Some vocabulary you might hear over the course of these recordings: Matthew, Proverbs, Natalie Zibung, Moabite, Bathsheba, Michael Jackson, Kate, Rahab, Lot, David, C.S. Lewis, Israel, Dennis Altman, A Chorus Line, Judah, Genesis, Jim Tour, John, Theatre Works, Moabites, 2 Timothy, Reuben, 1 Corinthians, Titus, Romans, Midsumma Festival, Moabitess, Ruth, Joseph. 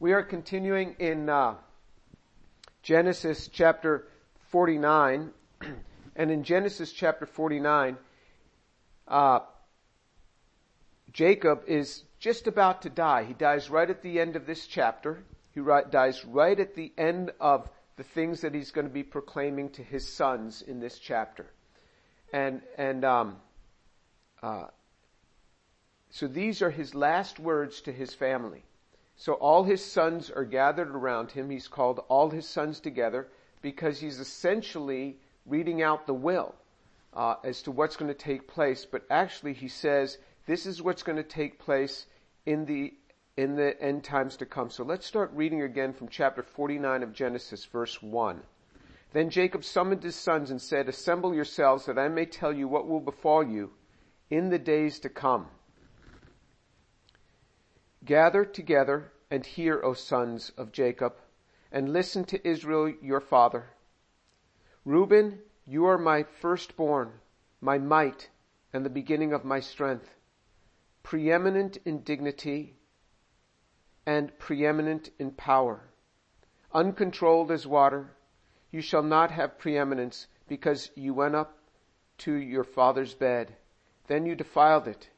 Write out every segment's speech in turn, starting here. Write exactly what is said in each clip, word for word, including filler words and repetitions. We are continuing in uh, Genesis chapter forty-nine, and in Genesis chapter forty-nine, uh, Jacob is just about to die. He dies right at the end of this chapter. He right, dies right at the end of the things that he's going to be proclaiming to his sons in this chapter, and and um, uh, so these are his last words to his family. So all his sons are gathered around him. He's called all his sons together because he's essentially reading out the will uh, as to what's going to take place. But actually he says, this is what's going to take place in the in the end times to come. So let's start reading again from chapter forty-nine of Genesis, verse one. Then Jacob summoned his sons and said, "Assemble yourselves that I may tell you what will befall you in the days to come. Gather together and hear, O sons of Jacob, and listen to Israel your father. Reuben, you are my firstborn, my might, and the beginning of my strength, preeminent in dignity and preeminent in power, uncontrolled as water. You shall not have preeminence, because you went up to your father's bed. Then you defiled it.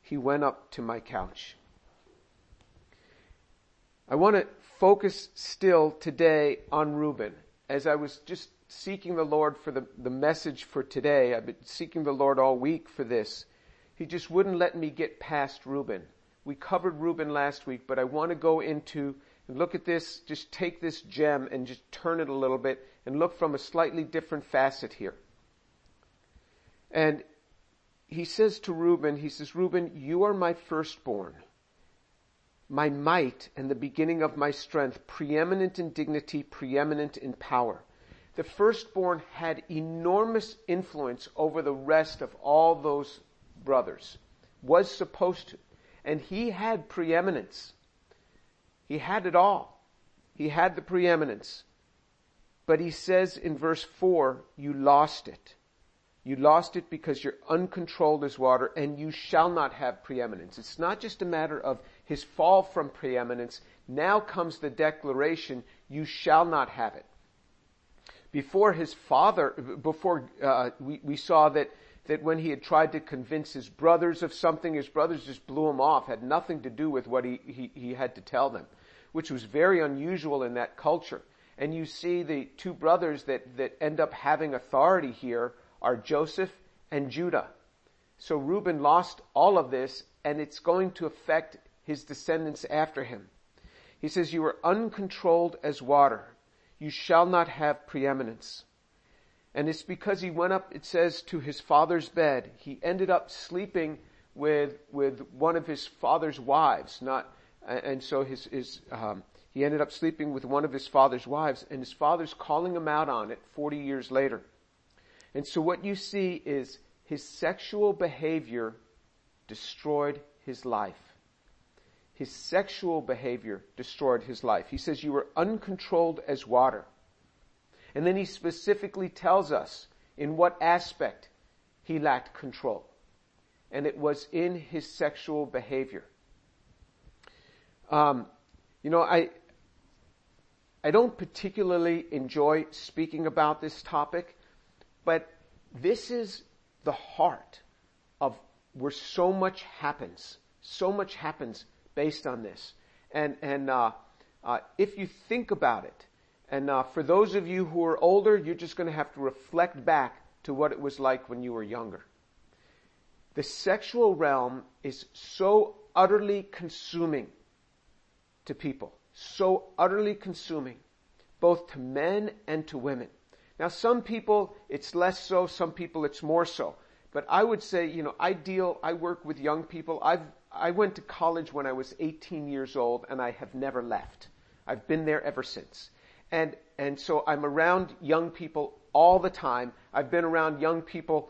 He went up to my couch." I want to focus still today on Reuben. As I was just seeking the Lord for the, the message for today, I've been seeking the Lord all week for this. He just wouldn't let me get past Reuben. We covered Reuben last week, but I want to go into and look at this, just take this gem and just turn it a little bit and look from a slightly different facet here. And he says to Reuben, he says, "Reuben, you are my firstborn, my might and the beginning of my strength, preeminent in dignity, preeminent in power." The firstborn had enormous influence over the rest of all those brothers, was supposed to, and he had preeminence. He had it all. He had the preeminence. But he says in verse four, you lost it. You lost it because you're uncontrolled as water, and you shall not have preeminence. It's not just a matter of his fall from preeminence. Now comes the declaration, you shall not have it. Before his father, before uh, we, we saw that, that when he had tried to convince his brothers of something, his brothers just blew him off, had nothing to do with what he, he, he had to tell them, which was very unusual in that culture. And you see the two brothers that, that end up having authority here are Joseph and Judah. So Reuben lost all of this, and it's going to affect his descendants after him. He says, "You are uncontrolled as water. You shall not have preeminence." And it's because he went up, it says, to his father's bed. He ended up sleeping with with one of his father's wives. Not, and so his his um, he ended up sleeping with one of his father's wives, and his father's calling him out on it forty years later. And so what you see is his sexual behavior destroyed his life. His sexual behavior destroyed his life. He says, "You were uncontrolled as water." And then he specifically tells us in what aspect he lacked control. And it was in his sexual behavior. Um, you know, I, I don't particularly enjoy speaking about this topic, but this is the heart of where so much happens. So much happens based on this. And, and uh, uh, if you think about it, and uh, for those of you who are older, you're just going to have to reflect back to what it was like when you were younger. The sexual realm is so utterly consuming to people. So utterly consuming, both to men and to women. Now, some people, it's less so. Some people, it's more so. But I would say, you know, I deal, I work with young people. I've, I went to college when I was eighteen years old, and I have never left. I've been there ever since. And, and so I'm around young people all the time. I've been around young people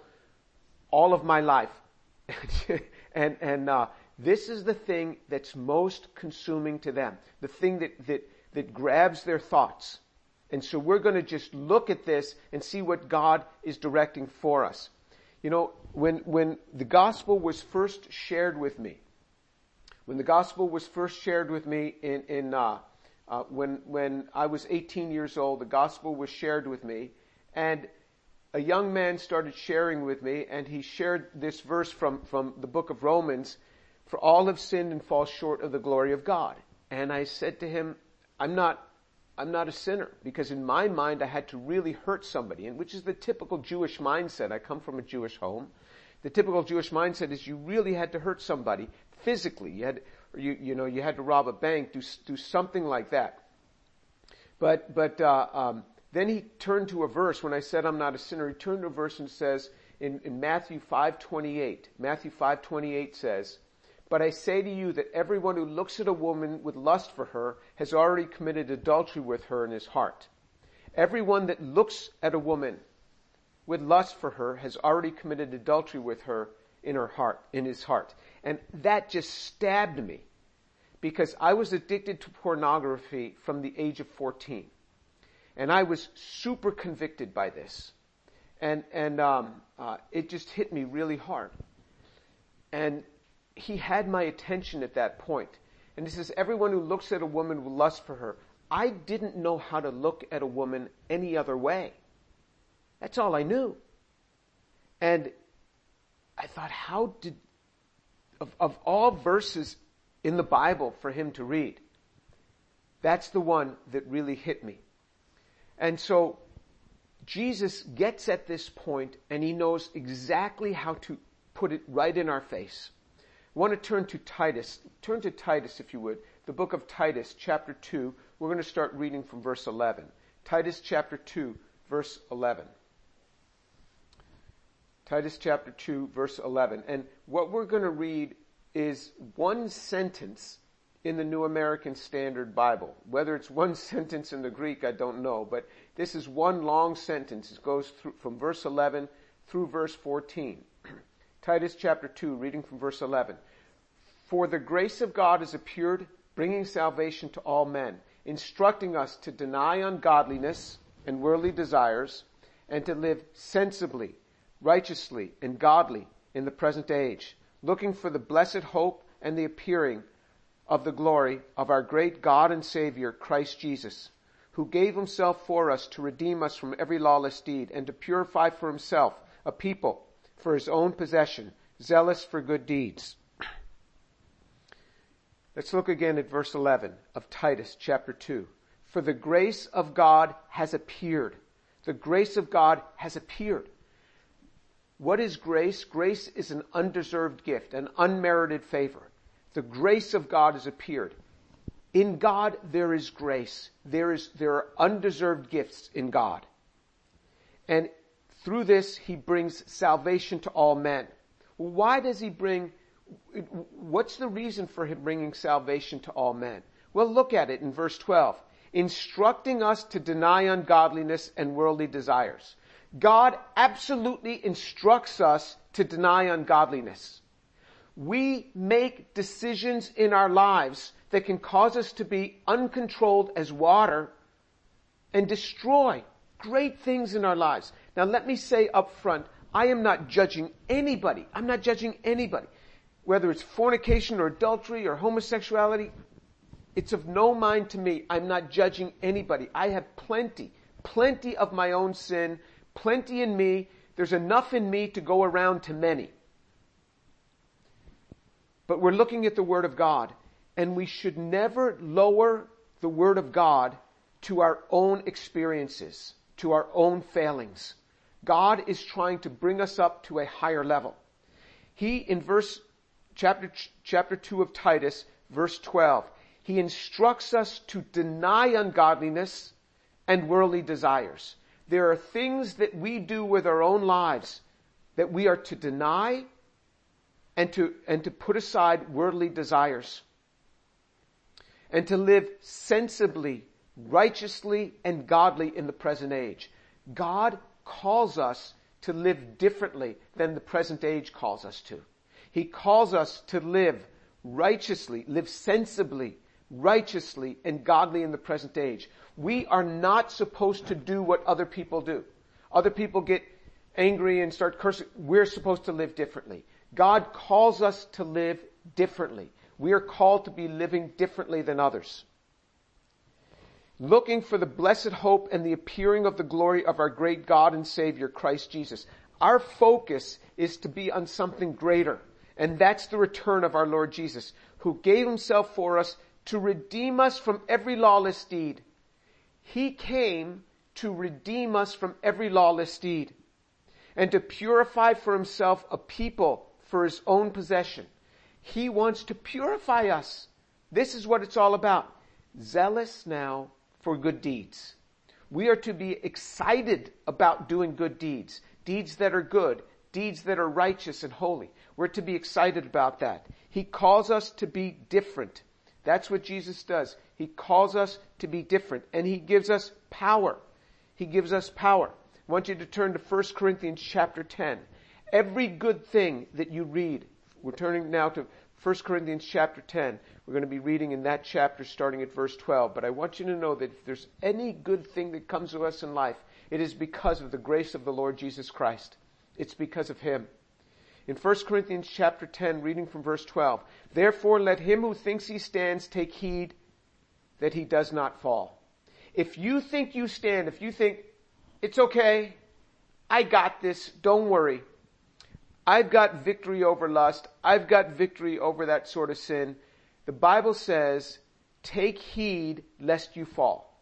all of my life. and, and, uh, this is the thing that's most consuming to them. The thing that, that, that grabs their thoughts. And so we're going to just look at this and see what God is directing for us. You know, when, when the gospel was first shared with me, when the gospel was first shared with me in, in, uh, Uh, when when I was eighteen years old, the gospel was shared with me, and a young man started sharing with me, and he shared this verse from, from the book of Romans, for all have sinned and fall short of the glory of God. And I said to him, I'm not I'm not a sinner, because in my mind I had to really hurt somebody, and which is the typical Jewish mindset. I come from a Jewish home. The typical Jewish mindset is you really had to hurt somebody physically. You had, or you you know, you had to rob a bank, do do something like that. But but uh, um, then he turned to a verse when I said I'm not a sinner. He turned to a verse and says in, in Matthew five twenty-eight. Matthew five twenty-eight says, "But I say to you that everyone who looks at a woman with lust for her has already committed adultery with her in his heart. Everyone that looks at a woman with lust for her has already committed adultery with her in her heart, in his heart." And that just stabbed me, because I was addicted to pornography from the age of fourteen. And I was super convicted by this. And, and, um, uh, it just hit me really hard. And he had my attention at that point. And he says, everyone who looks at a woman will lust for her. I didn't know how to look at a woman any other way. That's all I knew. And I thought, how did, of, of all verses in the Bible for him to read, that's the one that really hit me. And so Jesus gets at this point, and he knows exactly how to put it right in our face. I want to turn to Titus. Turn to Titus, if you would. The book of Titus, chapter two. We're going to start reading from verse eleven. Titus chapter two, verse eleven. Titus chapter two, verse eleven. And what we're going to read is one sentence in the New American Standard Bible. Whether it's one sentence in the Greek, I don't know. But this is one long sentence. It goes through from verse eleven through verse fourteen. Titus chapter two, reading from verse eleven. "For the grace of God has appeared, bringing salvation to all men, instructing us to deny ungodliness and worldly desires, and to live sensibly, righteously, and godly in the present age, looking for the blessed hope and the appearing of the glory of our great God and Savior, Christ Jesus, who gave himself for us to redeem us from every lawless deed, and to purify for himself a people for his own possession, zealous for good deeds." Let's look again at verse eleven of Titus chapter two. "For the grace of God has appeared." The grace of God has appeared. What is grace? Grace is an undeserved gift, an unmerited favor. The grace of God has appeared. In God there is grace. There is, there are undeserved gifts in God. And through this, he brings salvation to all men. Why does he bring, what's the reason for him bringing salvation to all men? Well, look at it in verse twelve. "Instructing us to deny ungodliness and worldly desires." God absolutely instructs us to deny ungodliness. We make decisions in our lives that can cause us to be uncontrolled as water and destroy great things in our lives. Now let me say up front, I am not judging anybody. I'm not judging anybody. Whether it's fornication or adultery or homosexuality, it's of no mind to me. I'm not judging anybody. I have plenty, plenty of my own sin, plenty in me. There's enough in me to go around to many. But we're looking at the Word of God, and we should never lower the Word of God to our own experiences, to our own failings. God is trying to bring us up to a higher level. He, in verse chapter chapter two of Titus, verse twelve, he instructs us to deny ungodliness and worldly desires. There are things that we do with our own lives that we are to deny and to and to put aside worldly desires, and to live sensibly, righteously, and godly in the present age. God calls us to live differently than the present age calls us to. He calls us to live righteously, live sensibly, righteously, and godly in the present age. We are not supposed to do what other people do. Other people get angry and start cursing. We're supposed to live differently. God calls us to live differently. We are called to be living differently than others. looking for the blessed hope and the appearing of the glory of our great God and Savior, Christ Jesus. Our focus is to be on something greater, and that's the return of our Lord Jesus, who gave himself for us to redeem us from every lawless deed. He came to redeem us from every lawless deed and to purify for himself a people for his own possession. He wants to purify us. This is what it's all about. Zealous now for good deeds. We are to be excited about doing good deeds, deeds that are good, deeds that are righteous and holy. We're to be excited about that. He calls us to be different. That's what Jesus does. He calls us to be different, and he gives us power. He gives us power. I want you to turn to First Corinthians chapter ten. Every good thing that you read, we're turning now to First Corinthians chapter ten. We're going to be reading in that chapter starting at verse twelve. But I want you to know that if there's any good thing that comes to us in life, it is because of the grace of the Lord Jesus Christ. It's because of him. In First Corinthians chapter ten, reading from verse twelve, therefore let him who thinks he stands take heed that he does not fall. If you think you stand, if you think, it's okay, I got this, don't worry. I've got victory over lust. I've got victory over that sort of sin. The Bible says, take heed lest you fall.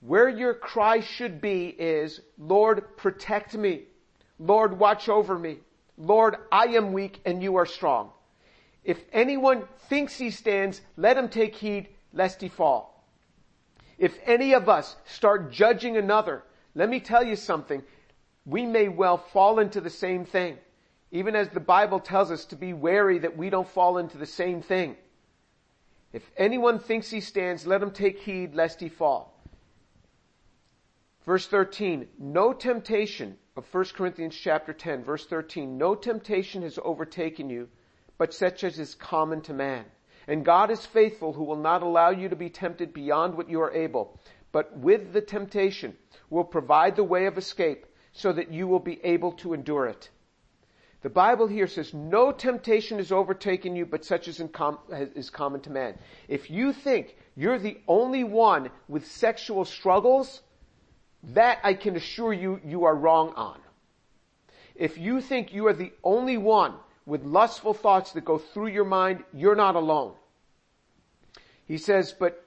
Where your cry should be is, Lord, protect me. Lord, watch over me. Lord, I am weak and you are strong. If anyone thinks he stands, let him take heed lest he fall. If any of us start judging another, let me tell you something. We may well fall into the same thing, even as the Bible tells us to be wary that we don't fall into the same thing. If anyone thinks he stands, let him take heed lest he fall. Verse thirteen, no temptation of First Corinthians chapter ten, verse thirteen, no temptation has overtaken you, but such as is common to man. And God is faithful, who will not allow you to be tempted beyond what you are able, but with the temptation will provide the way of escape, so that you will be able to endure it. The Bible here says, no temptation has overtaken you, but such as is common to man. If you think you're the only one with sexual struggles, that I can assure you, you are wrong on. If you think you are the only one with lustful thoughts that go through your mind, you're not alone. He says, but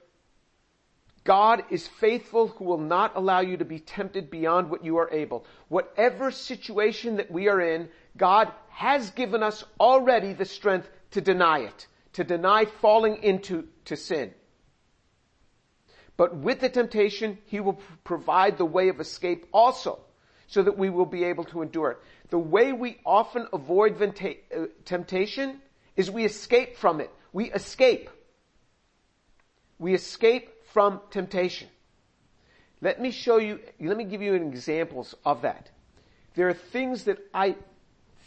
God is faithful, who will not allow you to be tempted beyond what you are able. Whatever situation that we are in, God has given us already the strength to deny it, to deny falling into to sin. But with the temptation, he will provide the way of escape also, so that we will be able to endure it. The way we often avoid venta- uh, temptation is we escape from it. We escape. We escape from temptation. Let me show you, let me give you examples of that. There are things that I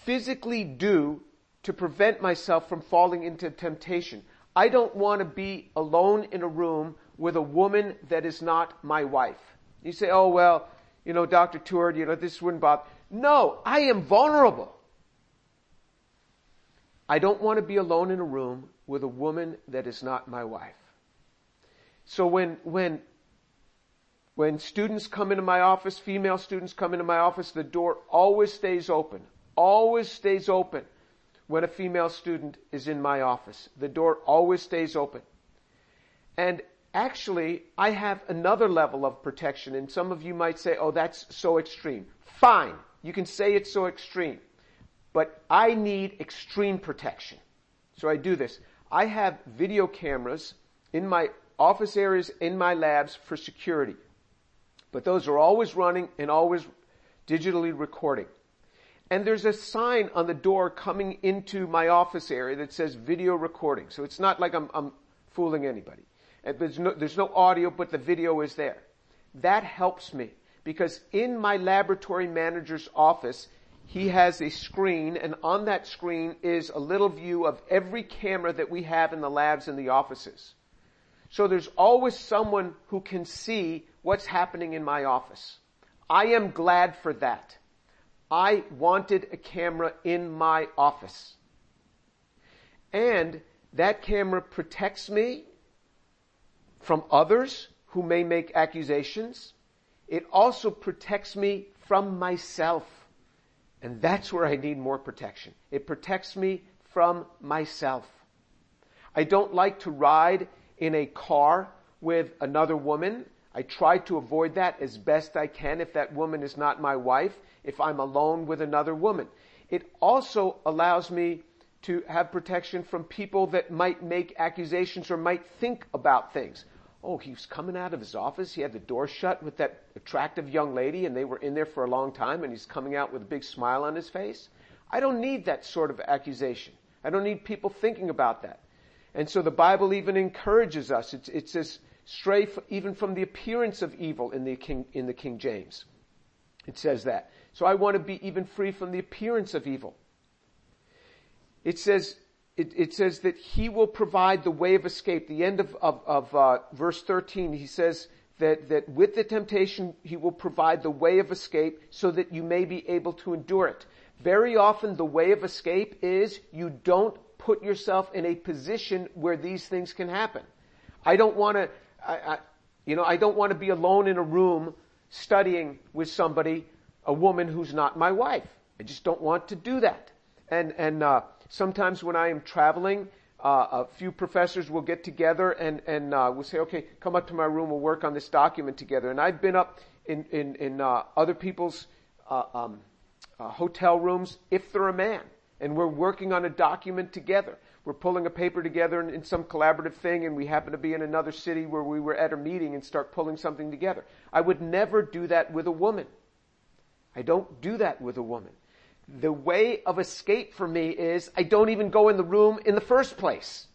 physically do to prevent myself from falling into temptation. I don't want to be alone in a room with a woman that is not my wife. You say, oh, well, you know, Doctor Tour, you know, this wouldn't bother. No, I am vulnerable. I don't want to be alone in a room with a woman that is not my wife. So when, when, when students come into my office, female students come into my office, the door always stays open, always stays open. When a female student is in my office, the door always stays open. And actually, I have another level of protection. And some of you might say, oh, that's so extreme. Fine. You can say it's so extreme, but I need extreme protection. So I do this. I have video cameras in my office areas, in my labs, for security. But those are always running and always digitally recording. And there's a sign on the door coming into my office area that says video recording. So it's not like I'm, I'm fooling anybody. And there's no, there's no audio, but the video is there. That helps me, because in my laboratory manager's office, he has a screen, and on that screen is a little view of every camera that we have in the labs and the offices. So there's always someone who can see what's happening in my office. I am glad for that. I wanted a camera in my office. And that camera protects me from others, who may make accusations. It also protects me from myself. And that's where I need more protection. It protects me from myself. I don't like to ride in a car with another woman. I try to avoid that as best I can if that woman is not my wife, if I'm alone with another woman. It also allows me to have protection from people that might make accusations or might think about things. Oh, he was coming out of his office. He had the door shut with that attractive young lady, and they were in there for a long time, and he's coming out with a big smile on his face. I don't need that sort of accusation. I don't need people thinking about that. And so the Bible even encourages us. It's, it says, stray f- even from the appearance of evil in the King, in the King James. It says that. So I want to be even free from the appearance of evil. It says, it, it says that he will provide the way of escape. The end of, of, of uh, verse thirteen, he says that, that with the temptation, he will provide the way of escape so that you may be able to endure it. Very often the way of escape is you don't put yourself in a position where these things can happen. I don't want to, I, I, you know, I don't want to be alone in a room studying with somebody, a woman who's not my wife. I just don't want to do that. And, and, uh, sometimes when I am traveling, uh, a few professors will get together and, and, uh, will say, okay, come up to my room, we'll work on this document together. And I've been up in, in, in, uh, other people's, uh, um, uh, hotel rooms if they're a man. And we're working on a document together. We're pulling a paper together in, in some collaborative thing, and we happen to be in another city where we were at a meeting and start pulling something together. I would never do that with a woman. I don't do that with a woman. The way of escape for me is I don't even go in the room in the first place.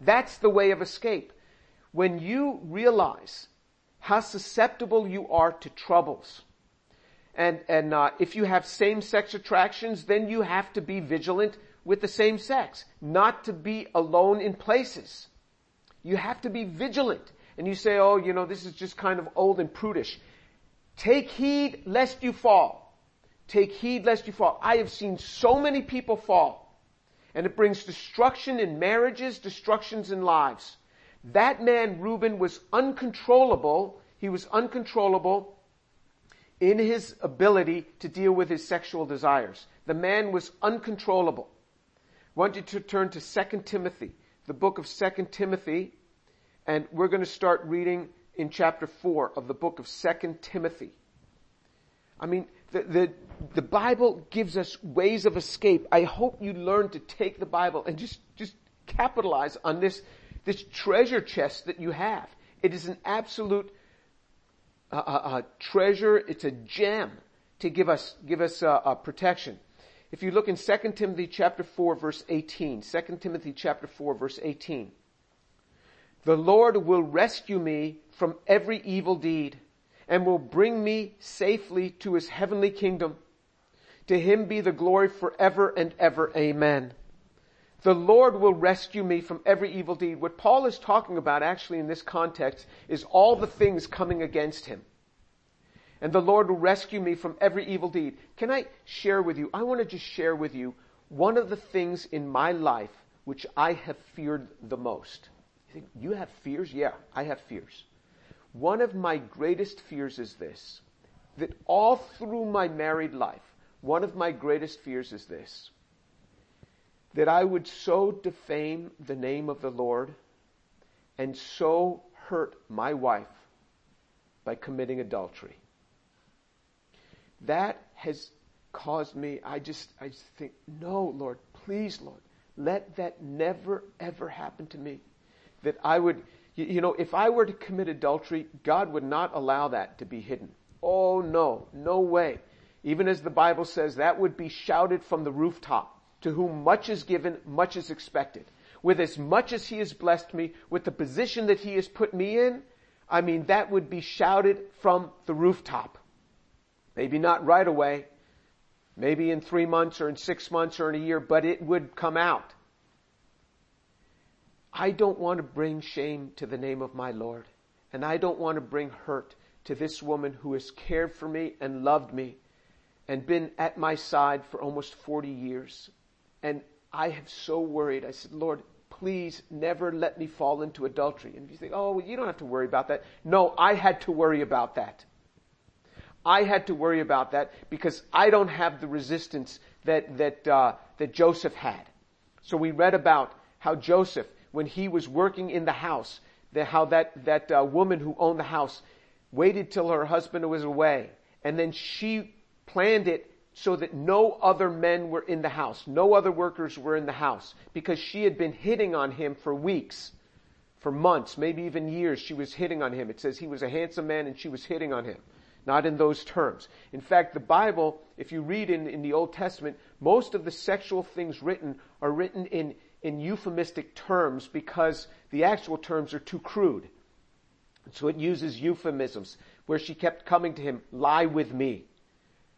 That's the way of escape. When you realize how susceptible you are to troubles, and, and uh, if you have same-sex attractions, then you have to be vigilant with the same sex, not to be alone in places. You have to be vigilant. And you say, oh, you know, this is just kind of old and prudish. Take heed lest you fall. Take heed lest you fall. I have seen so many people fall, and it brings destruction in marriages, destructions in lives. That man, Reuben, was uncontrollable. He was uncontrollable in his ability to deal with his sexual desires. The man was uncontrollable. I want you to turn to Second Timothy, the book of Second Timothy, and we're going to start reading in chapter four of the book of Second Timothy. I mean, The, the, the Bible gives us ways of escape. I hope you learn to take the Bible and just, just capitalize on this, this treasure chest that you have. It is an absolute, uh, uh, treasure. It's a gem to give us, give us, uh, uh, protection. If you look in Second Timothy chapter four verse eighteen, Second Timothy chapter four verse eighteen, the Lord will rescue me from every evil deed, and will bring me safely to his heavenly kingdom. To him be the glory forever and ever. Amen. The Lord will rescue me from every evil deed. What Paul is talking about actually in this context is all the things coming against him. And the Lord will rescue me from every evil deed. Can I share with you? I want to just share with you one of the things in my life which I have feared the most. You think, you have fears? Yeah, I have fears. One of my greatest fears is this, that all through my married life, one of my greatest fears is this, that I would so defame the name of the Lord and so hurt my wife by committing adultery. That has caused me, I just, I just think, no, Lord, please, Lord, let that never, ever happen to me, that I would... You know, if I were to commit adultery, God would not allow that to be hidden. Oh, no, no way. Even as the Bible says, that would be shouted from the rooftop. To whom much is given, much is expected. With as much as he has blessed me, with the position that he has put me in, I mean, that would be shouted from the rooftop. Maybe not right away, maybe in three months or in six months or in a year, but it would come out. I don't want to bring shame to the name of my Lord, and I don't want to bring hurt to this woman who has cared for me and loved me and been at my side for almost forty years. And I have so worried. I said, Lord, please never let me fall into adultery. And you think, oh, well, you don't have to worry about that. No, I had to worry about that. I had to worry about that because I don't have the resistance that that uh that Joseph had. So we read about how Joseph, when he was working in the house, the, how that that uh, woman who owned the house waited till her husband was away, and then she planned it so that no other men were in the house, no other workers were in the house, because she had been hitting on him for weeks, for months, maybe even years. She was hitting on him. It says he was a handsome man and she was hitting on him. Not in those terms. In fact, the Bible, if you read in, in the Old Testament, most of the sexual things written are written in, in euphemistic terms because the actual terms are too crude. So it uses euphemisms where she kept coming to him, lie with me.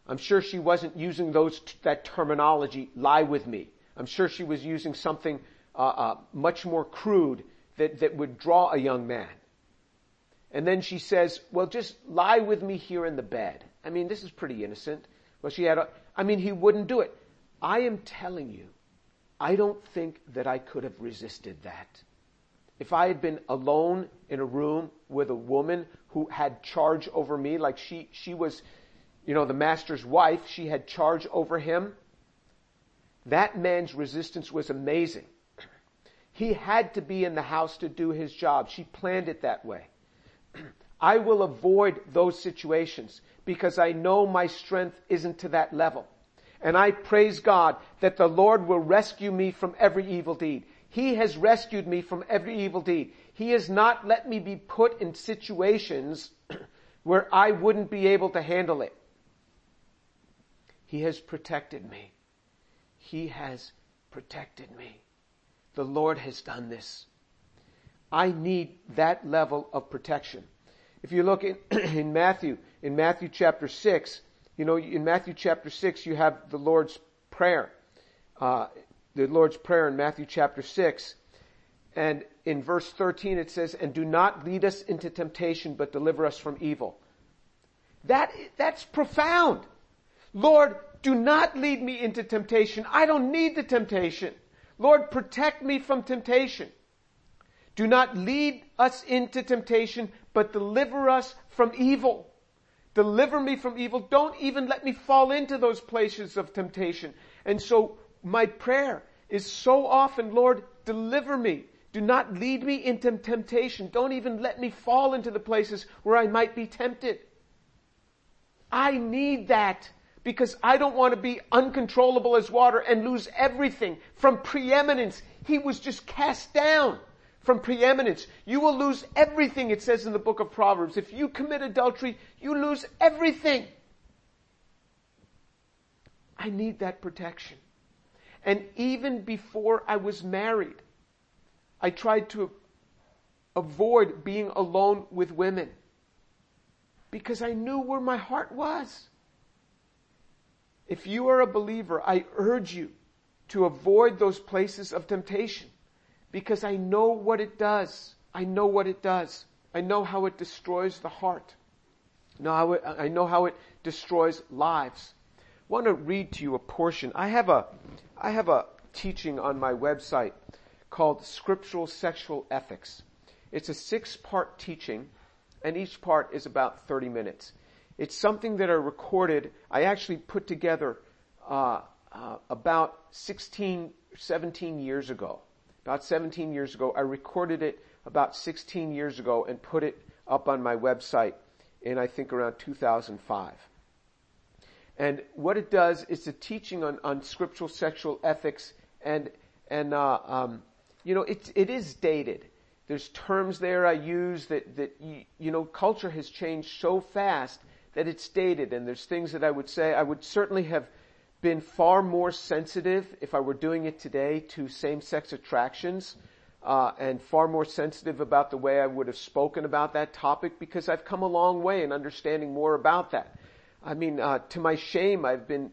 I'm sure she wasn't using those that terminology, lie with me. I'm sure she was using something uh, uh, much more crude that, that would draw a young man. And then she says, well, just lie with me here in the bed. I mean, this is pretty innocent. Well, she had a, I mean, he wouldn't do it. I am telling you, I don't think that I could have resisted that. If I had been alone in a room with a woman who had charge over me, like she, she was... you know, the master's wife, she had charge over him. That man's resistance was amazing. He had to be in the house to do his job. She planned it that way. I will avoid those situations because I know my strength isn't to that level. And I praise God that the Lord will rescue me from every evil deed. He has rescued me from every evil deed. He has not let me be put in situations where I wouldn't be able to handle it. He has protected me. He has protected me. The Lord has done this. I need that level of protection. If you look in, in Matthew, in Matthew chapter six, you know, in Matthew chapter six, you have the Lord's Prayer. Uh, the Lord's Prayer in Matthew chapter six. And in verse thirteen it says, and do not lead us into temptation, but deliver us from evil. That, that's profound. Lord, do not lead me into temptation. I don't need the temptation. Lord, protect me from temptation. Do not lead us into temptation, but deliver us from evil. Deliver me from evil. Don't even let me fall into those places of temptation. And so my prayer is so often, Lord, deliver me. Do not lead me into temptation. Don't even let me fall into the places where I might be tempted. I need that. Because I don't want to be uncontrollable as water and lose everything from preeminence. He was just cast down from preeminence. You will lose everything, it says in the book of Proverbs. If you commit adultery, you lose everything. I need that protection. And even before I was married, I tried to avoid being alone with women because I knew where my heart was. If you are a believer, I urge you to avoid those places of temptation because I know what it does. I know what it does. I know how it destroys the heart. I know how it destroys lives. I want to read to you a portion. I have a, I have a teaching on my website called Scriptural Sexual Ethics. It's a six-part teaching, and each part is about thirty minutes. It's something that I recorded. I actually put together uh, uh, about sixteen, seventeen years ago. About seventeen years ago. I recorded it about sixteen years ago and put it up on my website in, I think, around two thousand five. And what it does is a teaching on, on scriptural sexual ethics. And, and uh, um, you know, it, it is dated. There's terms there I use that, that you, you know, culture has changed so fast that it's dated, and there's things that I would say I would certainly have been far more sensitive if I were doing it today to same-sex attractions, uh, and far more sensitive about the way I would have spoken about that topic because I've come a long way in understanding more about that. I mean, uh, to my shame, I've been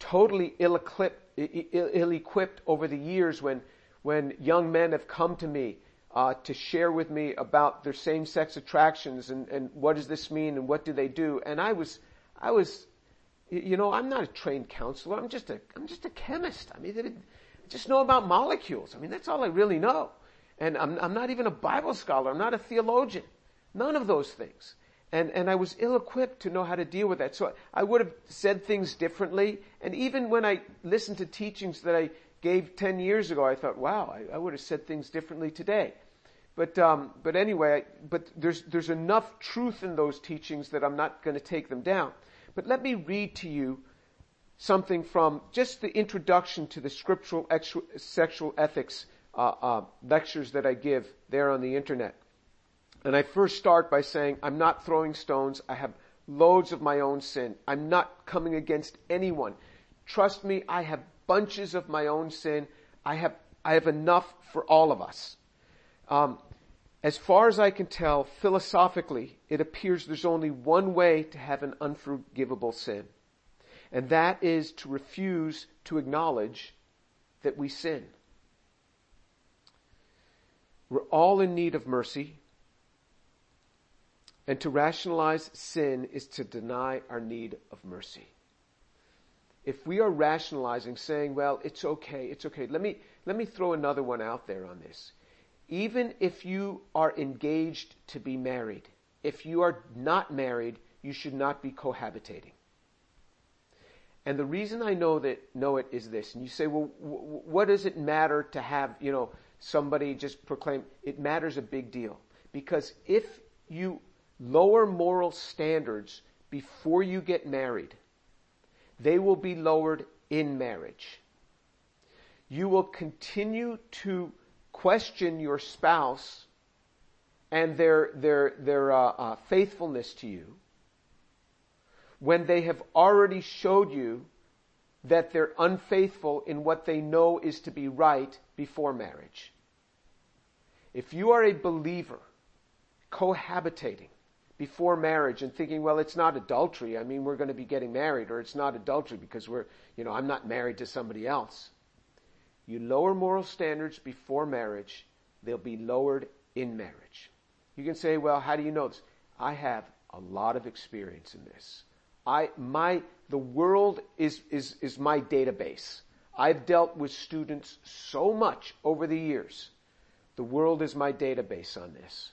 totally ill-equipped, ill-equipped over the years when when young men have come to me Uh, to share with me about their same-sex attractions and, and what does this mean and what do they do. And I was, I was, you know, I'm not a trained counselor. I'm just a, I'm just a chemist. I mean, I just know about molecules. I mean, that's all I really know. And I'm, I'm not even a Bible scholar. I'm not a theologian. None of those things. And, and I was ill-equipped to know how to deal with that. So I would have said things differently. And even when I listened to teachings that I gave ten years ago, I thought, wow, I, I would have said things differently today. But, um, but anyway, I, but there's, there's enough truth in those teachings that I'm not going to take them down. But let me read to you something from just the introduction to the scriptural ex- sexual ethics uh, uh, lectures that I give there on the internet. And I first start by saying, I'm not throwing stones. I have loads of my own sin. I'm not coming against anyone. Trust me, I have bunches of my own sin. I have, I have enough for all of us. Um, as far as I can tell, philosophically, it appears there's only one way to have an unforgivable sin. And that is to refuse to acknowledge that we sin. We're all in need of mercy. And to rationalize sin is to deny our need of mercy. If we are rationalizing, saying, well, it's okay, it's okay. Let me, let me throw another one out there on this. Even if you are engaged to be married, if you are not married, you should not be cohabitating. And the reason I know that know it is this. And you say, well, w- what does it matter to have, you know, somebody just proclaim? It matters a big deal. Because if you lower moral standards before you get married, they will be lowered in marriage. You will continue to question your spouse and their their their uh, uh, faithfulness to you when they have already showed you that they're unfaithful in what they know is to be right before marriage. If you are a believer cohabitating before marriage and thinking, well, it's not adultery. I mean, we're going to be getting married, or it's not adultery because we're, you know, I'm not married to somebody else. You lower moral standards before marriage, they'll be lowered in marriage. You can say, well, how do you know this? I have a lot of experience in this. I, my, the world is, is, is my database. I've dealt with students so much over the years. The world is my database on this.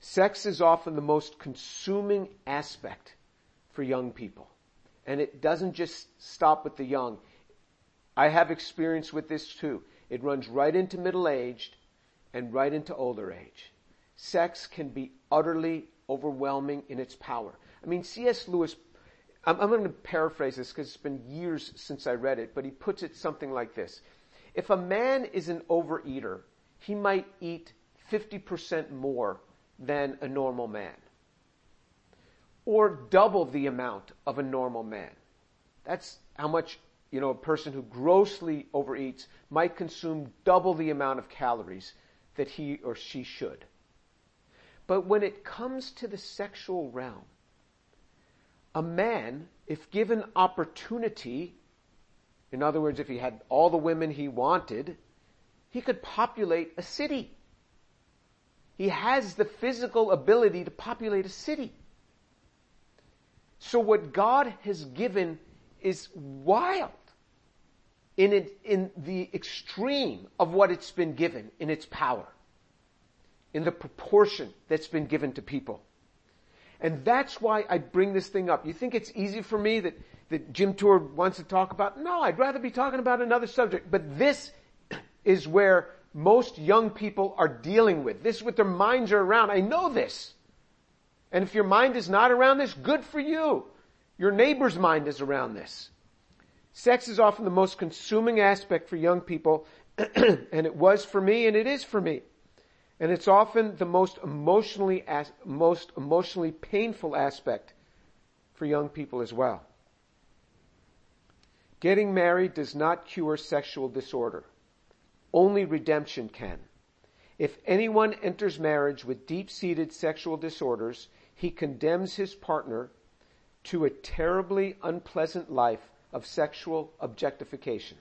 Sex is often the most consuming aspect for young people. And it doesn't just stop with the young. I have experience with this too. It runs right into middle-aged and right into older age. Sex can be utterly overwhelming in its power. I mean, C S Lewis, I'm, I'm going to paraphrase this because it's been years since I read it, but he puts it something like this. If a man is an overeater, he might eat fifty percent more than a normal man, or double the amount of a normal man. That's how much, you know, a person who grossly overeats might consume double the amount of calories that he or she should. But when it comes to the sexual realm, a man, if given opportunity, in other words, if he had all the women he wanted, he could populate a city. He has the physical ability to populate a city. So what God has given is wild in it, in the extreme of what it's been given in its power, in the proportion that's been given to people. And that's why I bring this thing up. You think it's easy for me that, that Jim Tour wants to talk about? No, I'd rather be talking about another subject. But this is where most young people are dealing with. This is what their minds are around. I know this. And if your mind is not around this, good for you. Your neighbor's mind is around this. Sex is often the most consuming aspect for young people, and it was for me, and it is for me. And it's often the most emotionally as, most emotionally painful aspect for young people as well. Getting married does not cure sexual disorder. Only redemption can. If anyone enters marriage with deep-seated sexual disorders, he condemns his partner to a terribly unpleasant life of sexual objectification.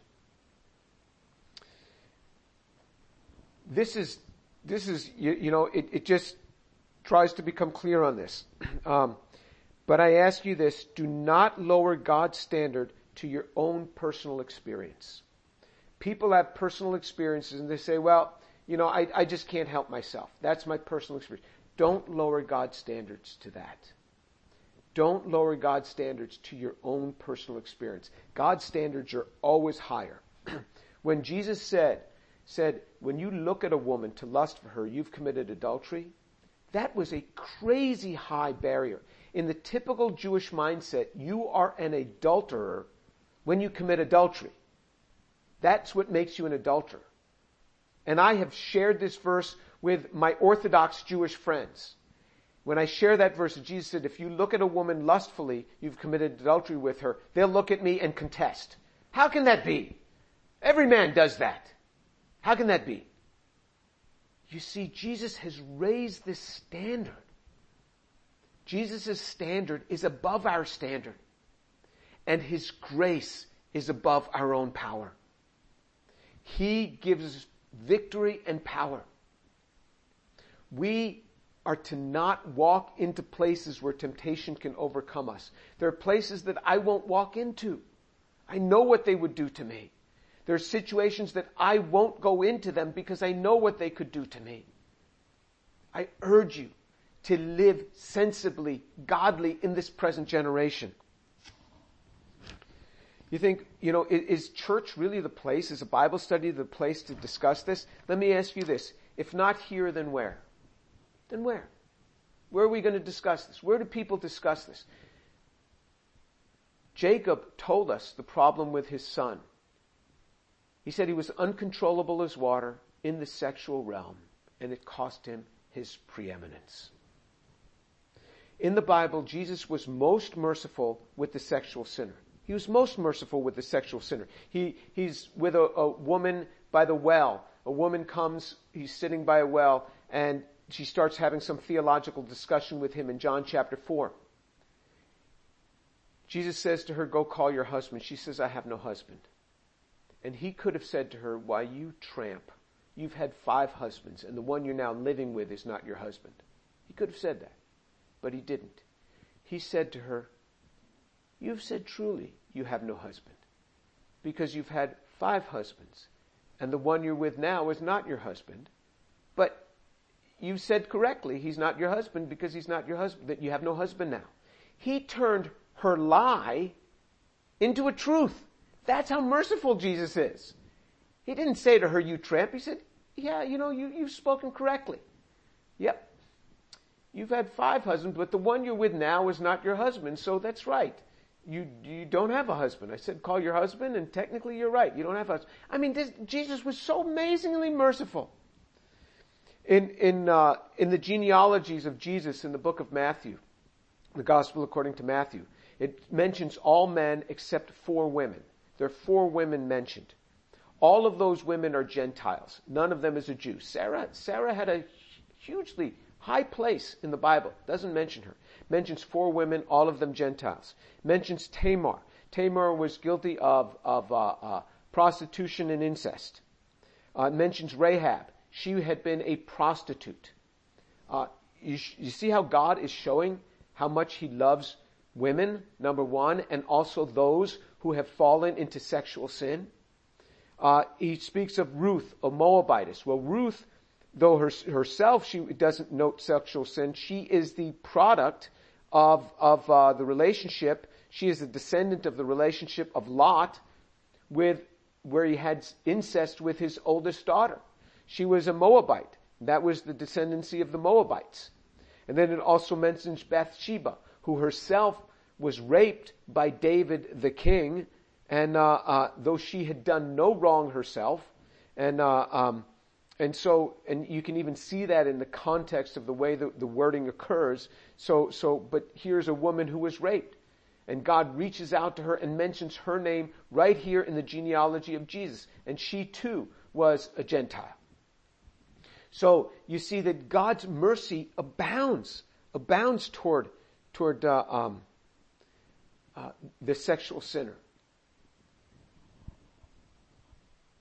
This is, this is, you, you know, it, it just tries to become clear on this. Um, but I ask you this, do not lower God's standard to your own personal experience. People have personal experiences and they say, well, you know, I, I just can't help myself. That's my personal experience. Don't lower God's standards to that. Don't lower God's standards to your own personal experience. God's standards are always higher. When Jesus said, said, when you look at a woman to lust for her, you've committed adultery, that was a crazy high barrier. In the typical Jewish mindset, you are an adulterer when you commit adultery. That's what makes you an adulterer. And I have shared this verse with my Orthodox Jewish friends. When I share that verse, Jesus said, if you look at a woman lustfully, you've committed adultery with her. They'll look at me and contest. How can that be? Every man does that. How can that be? You see, Jesus has raised this standard. Jesus' standard is above our standard. And His grace is above our own power. He gives victory and power. We are to not walk into places where temptation can overcome us. There are places that I won't walk into. I know what they would do to me. There are situations that I won't go into them because I know what they could do to me. I urge you to live sensibly, godly in this present generation. You think, you know, is church really the place? Is a Bible study the place to discuss this? Let me ask you this. If not here, then where? Then where? Where are we going to discuss this? Where do people discuss this? Jacob told us the problem with his son. He said he was uncontrollable as water in the sexual realm, and it cost him his preeminence. In the Bible, Jesus was most merciful with the sexual sinner. He was most merciful with the sexual sinner. He, he's with a, a woman by the well. A woman comes, he's sitting by a well, and she starts having some theological discussion with him in John chapter four. Jesus says to her, go call your husband. She says, I have no husband. And he could have said to her, why, you tramp, you've had five husbands, and the one you're now living with is not your husband. He could have said that, but he didn't. He said to her, you've said truly you have no husband, because you've had five husbands, and the one you're with now is not your husband. But you've said correctly, he's not your husband, because he's not your husband, that you have no husband now. He turned her lie into a truth. That's how merciful Jesus is. He didn't say to her, you tramp. He said, yeah, you know, you, you've spoken correctly. Yep. You've had five husbands, but the one you're with now is not your husband, so that's right. You, you don't have a husband. I said, call your husband, and technically you're right. You don't have a husband. I mean, this, Jesus was so amazingly merciful. In, in, uh, in the genealogies of Jesus in the book of Matthew, the gospel according to Matthew, it mentions all men except four women. There are four women mentioned. All of those women are Gentiles. None of them is a Jew. Sarah, Sarah had a hugely high place in the Bible. Doesn't mention her. Mentions four women, all of them Gentiles. Mentions Tamar. Tamar was guilty of, of, uh, uh, prostitution and incest. Uh, mentions Rahab. She had been a prostitute. Uh, you, sh- you see how God is showing how much He loves women, number one, and also those who have fallen into sexual sin. Uh, he speaks of Ruth, a Moabitess. Well, Ruth, though her, herself, she doesn't note sexual sin. She is the product of, of uh, the relationship. She is a descendant of the relationship of Lot, with where he had incest with his oldest daughter. She was a Moabite. That was the descendancy of the Moabites. And then it also mentions Bathsheba, who herself was raped by David the king, and uh, uh, though she had done no wrong herself, and uh, um, and so and you can even see that in the context of the way the, the wording occurs. So so, but here's a woman who was raped, and God reaches out to her and mentions her name right here in the genealogy of Jesus, and she too was a Gentile. So you see that God's mercy abounds, abounds toward toward uh, um, uh, the sexual sinner.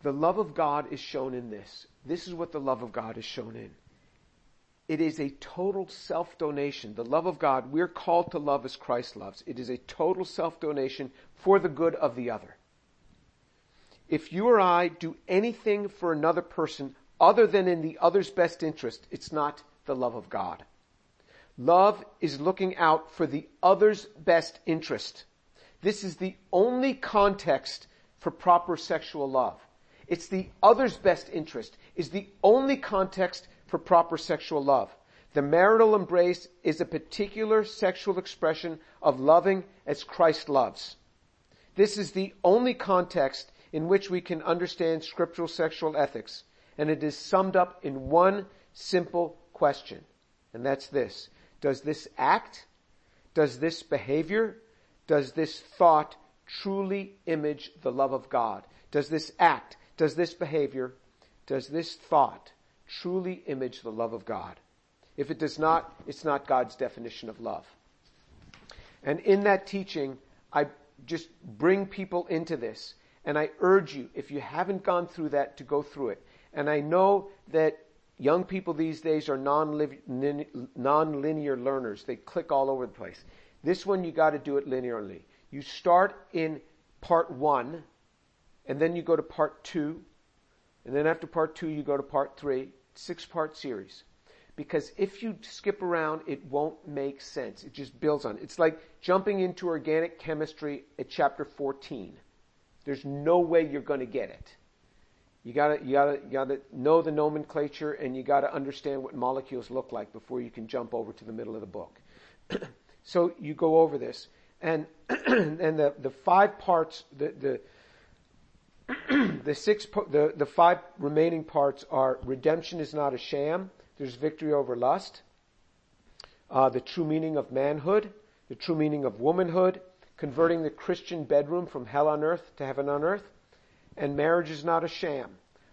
The love of God is shown in this. This is what the love of God is shown in. It is a total self-donation. The love of God, we're called to love as Christ loves. It is a total self-donation for the good of the other. If you or I do anything for another person other than in the other's best interest, it's not the love of God. Love is looking out for the other's best interest. This is the only context for proper sexual love. It's the other's best interest is the only context for proper sexual love. The marital embrace is a particular sexual expression of loving as Christ loves. This is the only context in which we can understand scriptural sexual ethics, and it is summed up in one simple question, and that's this. Does this act, does this behavior, does this thought truly image the love of God? Does this act, does this behavior, does this thought truly image the love of God? If it does not, it's not God's definition of love. And in that teaching, I just bring people into this, and I urge you, if you haven't gone through that, to go through it. And I know that young people these days are non-linear learners. They click all over the place. This one, you got to do it linearly. You start in part one, and then you go to part two, and then after part two, you go to part three, six-part series. Because if you skip around, it won't make sense. It just builds on it. It's like jumping into organic chemistry at chapter fourteen. There's no way you're going to get it. You gotta, you gotta, you gotta know the nomenclature, and you gotta understand what molecules look like before you can jump over to the middle of the book. So you go over this, and and the, the five parts, the the the six, the the five remaining parts are: redemption is not a sham. There's victory over lust. Uh, the true meaning of manhood, the true meaning of womanhood, converting the Christian bedroom from hell on earth to heaven on earth. And marriage is not a sham,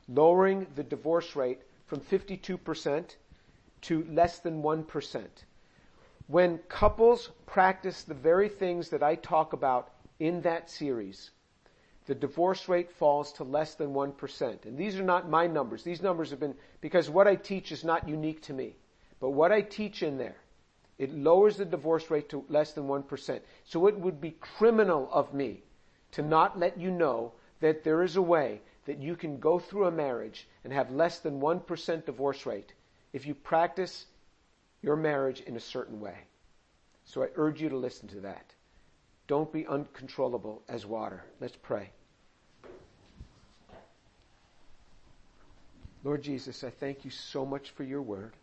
lowering the divorce rate from fifty-two percent to less than one percent. When couples practice the very things that I talk about in that series, the divorce rate falls to less than one percent. And these are not my numbers. These numbers have been, because what I teach is not unique to me. But what I teach in there, it lowers the divorce rate to less than one percent. So it would be criminal of me to not let you know that there is a way that you can go through a marriage and have less than one percent divorce rate if you practice your marriage in a certain way. So I urge you to listen to that. Don't be uncontrollable as water. Let's pray. Lord Jesus, I thank you so much for your word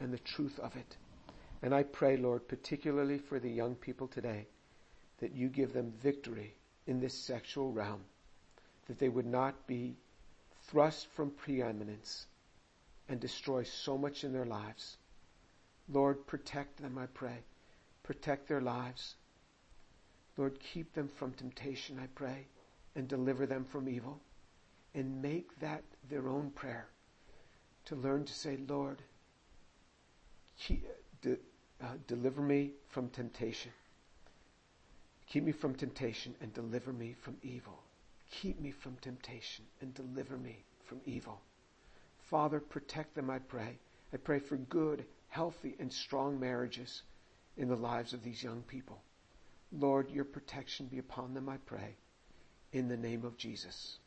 and the truth of it. And I pray, Lord, particularly for the young people today, that you give them victory in this sexual realm, that they would not be thrust from preeminence and destroy so much in their lives. Lord, protect them, I pray. Protect their lives. Lord, keep them from temptation, I pray, and deliver them from evil. And make that their own prayer, to learn to say, Lord, keep, de, uh, deliver me from temptation. Keep me from temptation and deliver me from evil. Keep me from temptation and deliver me from evil. Father, protect them, I pray. I pray for good, healthy, and strong marriages in the lives of these young people. Lord, your protection be upon them, I pray, in the name of Jesus.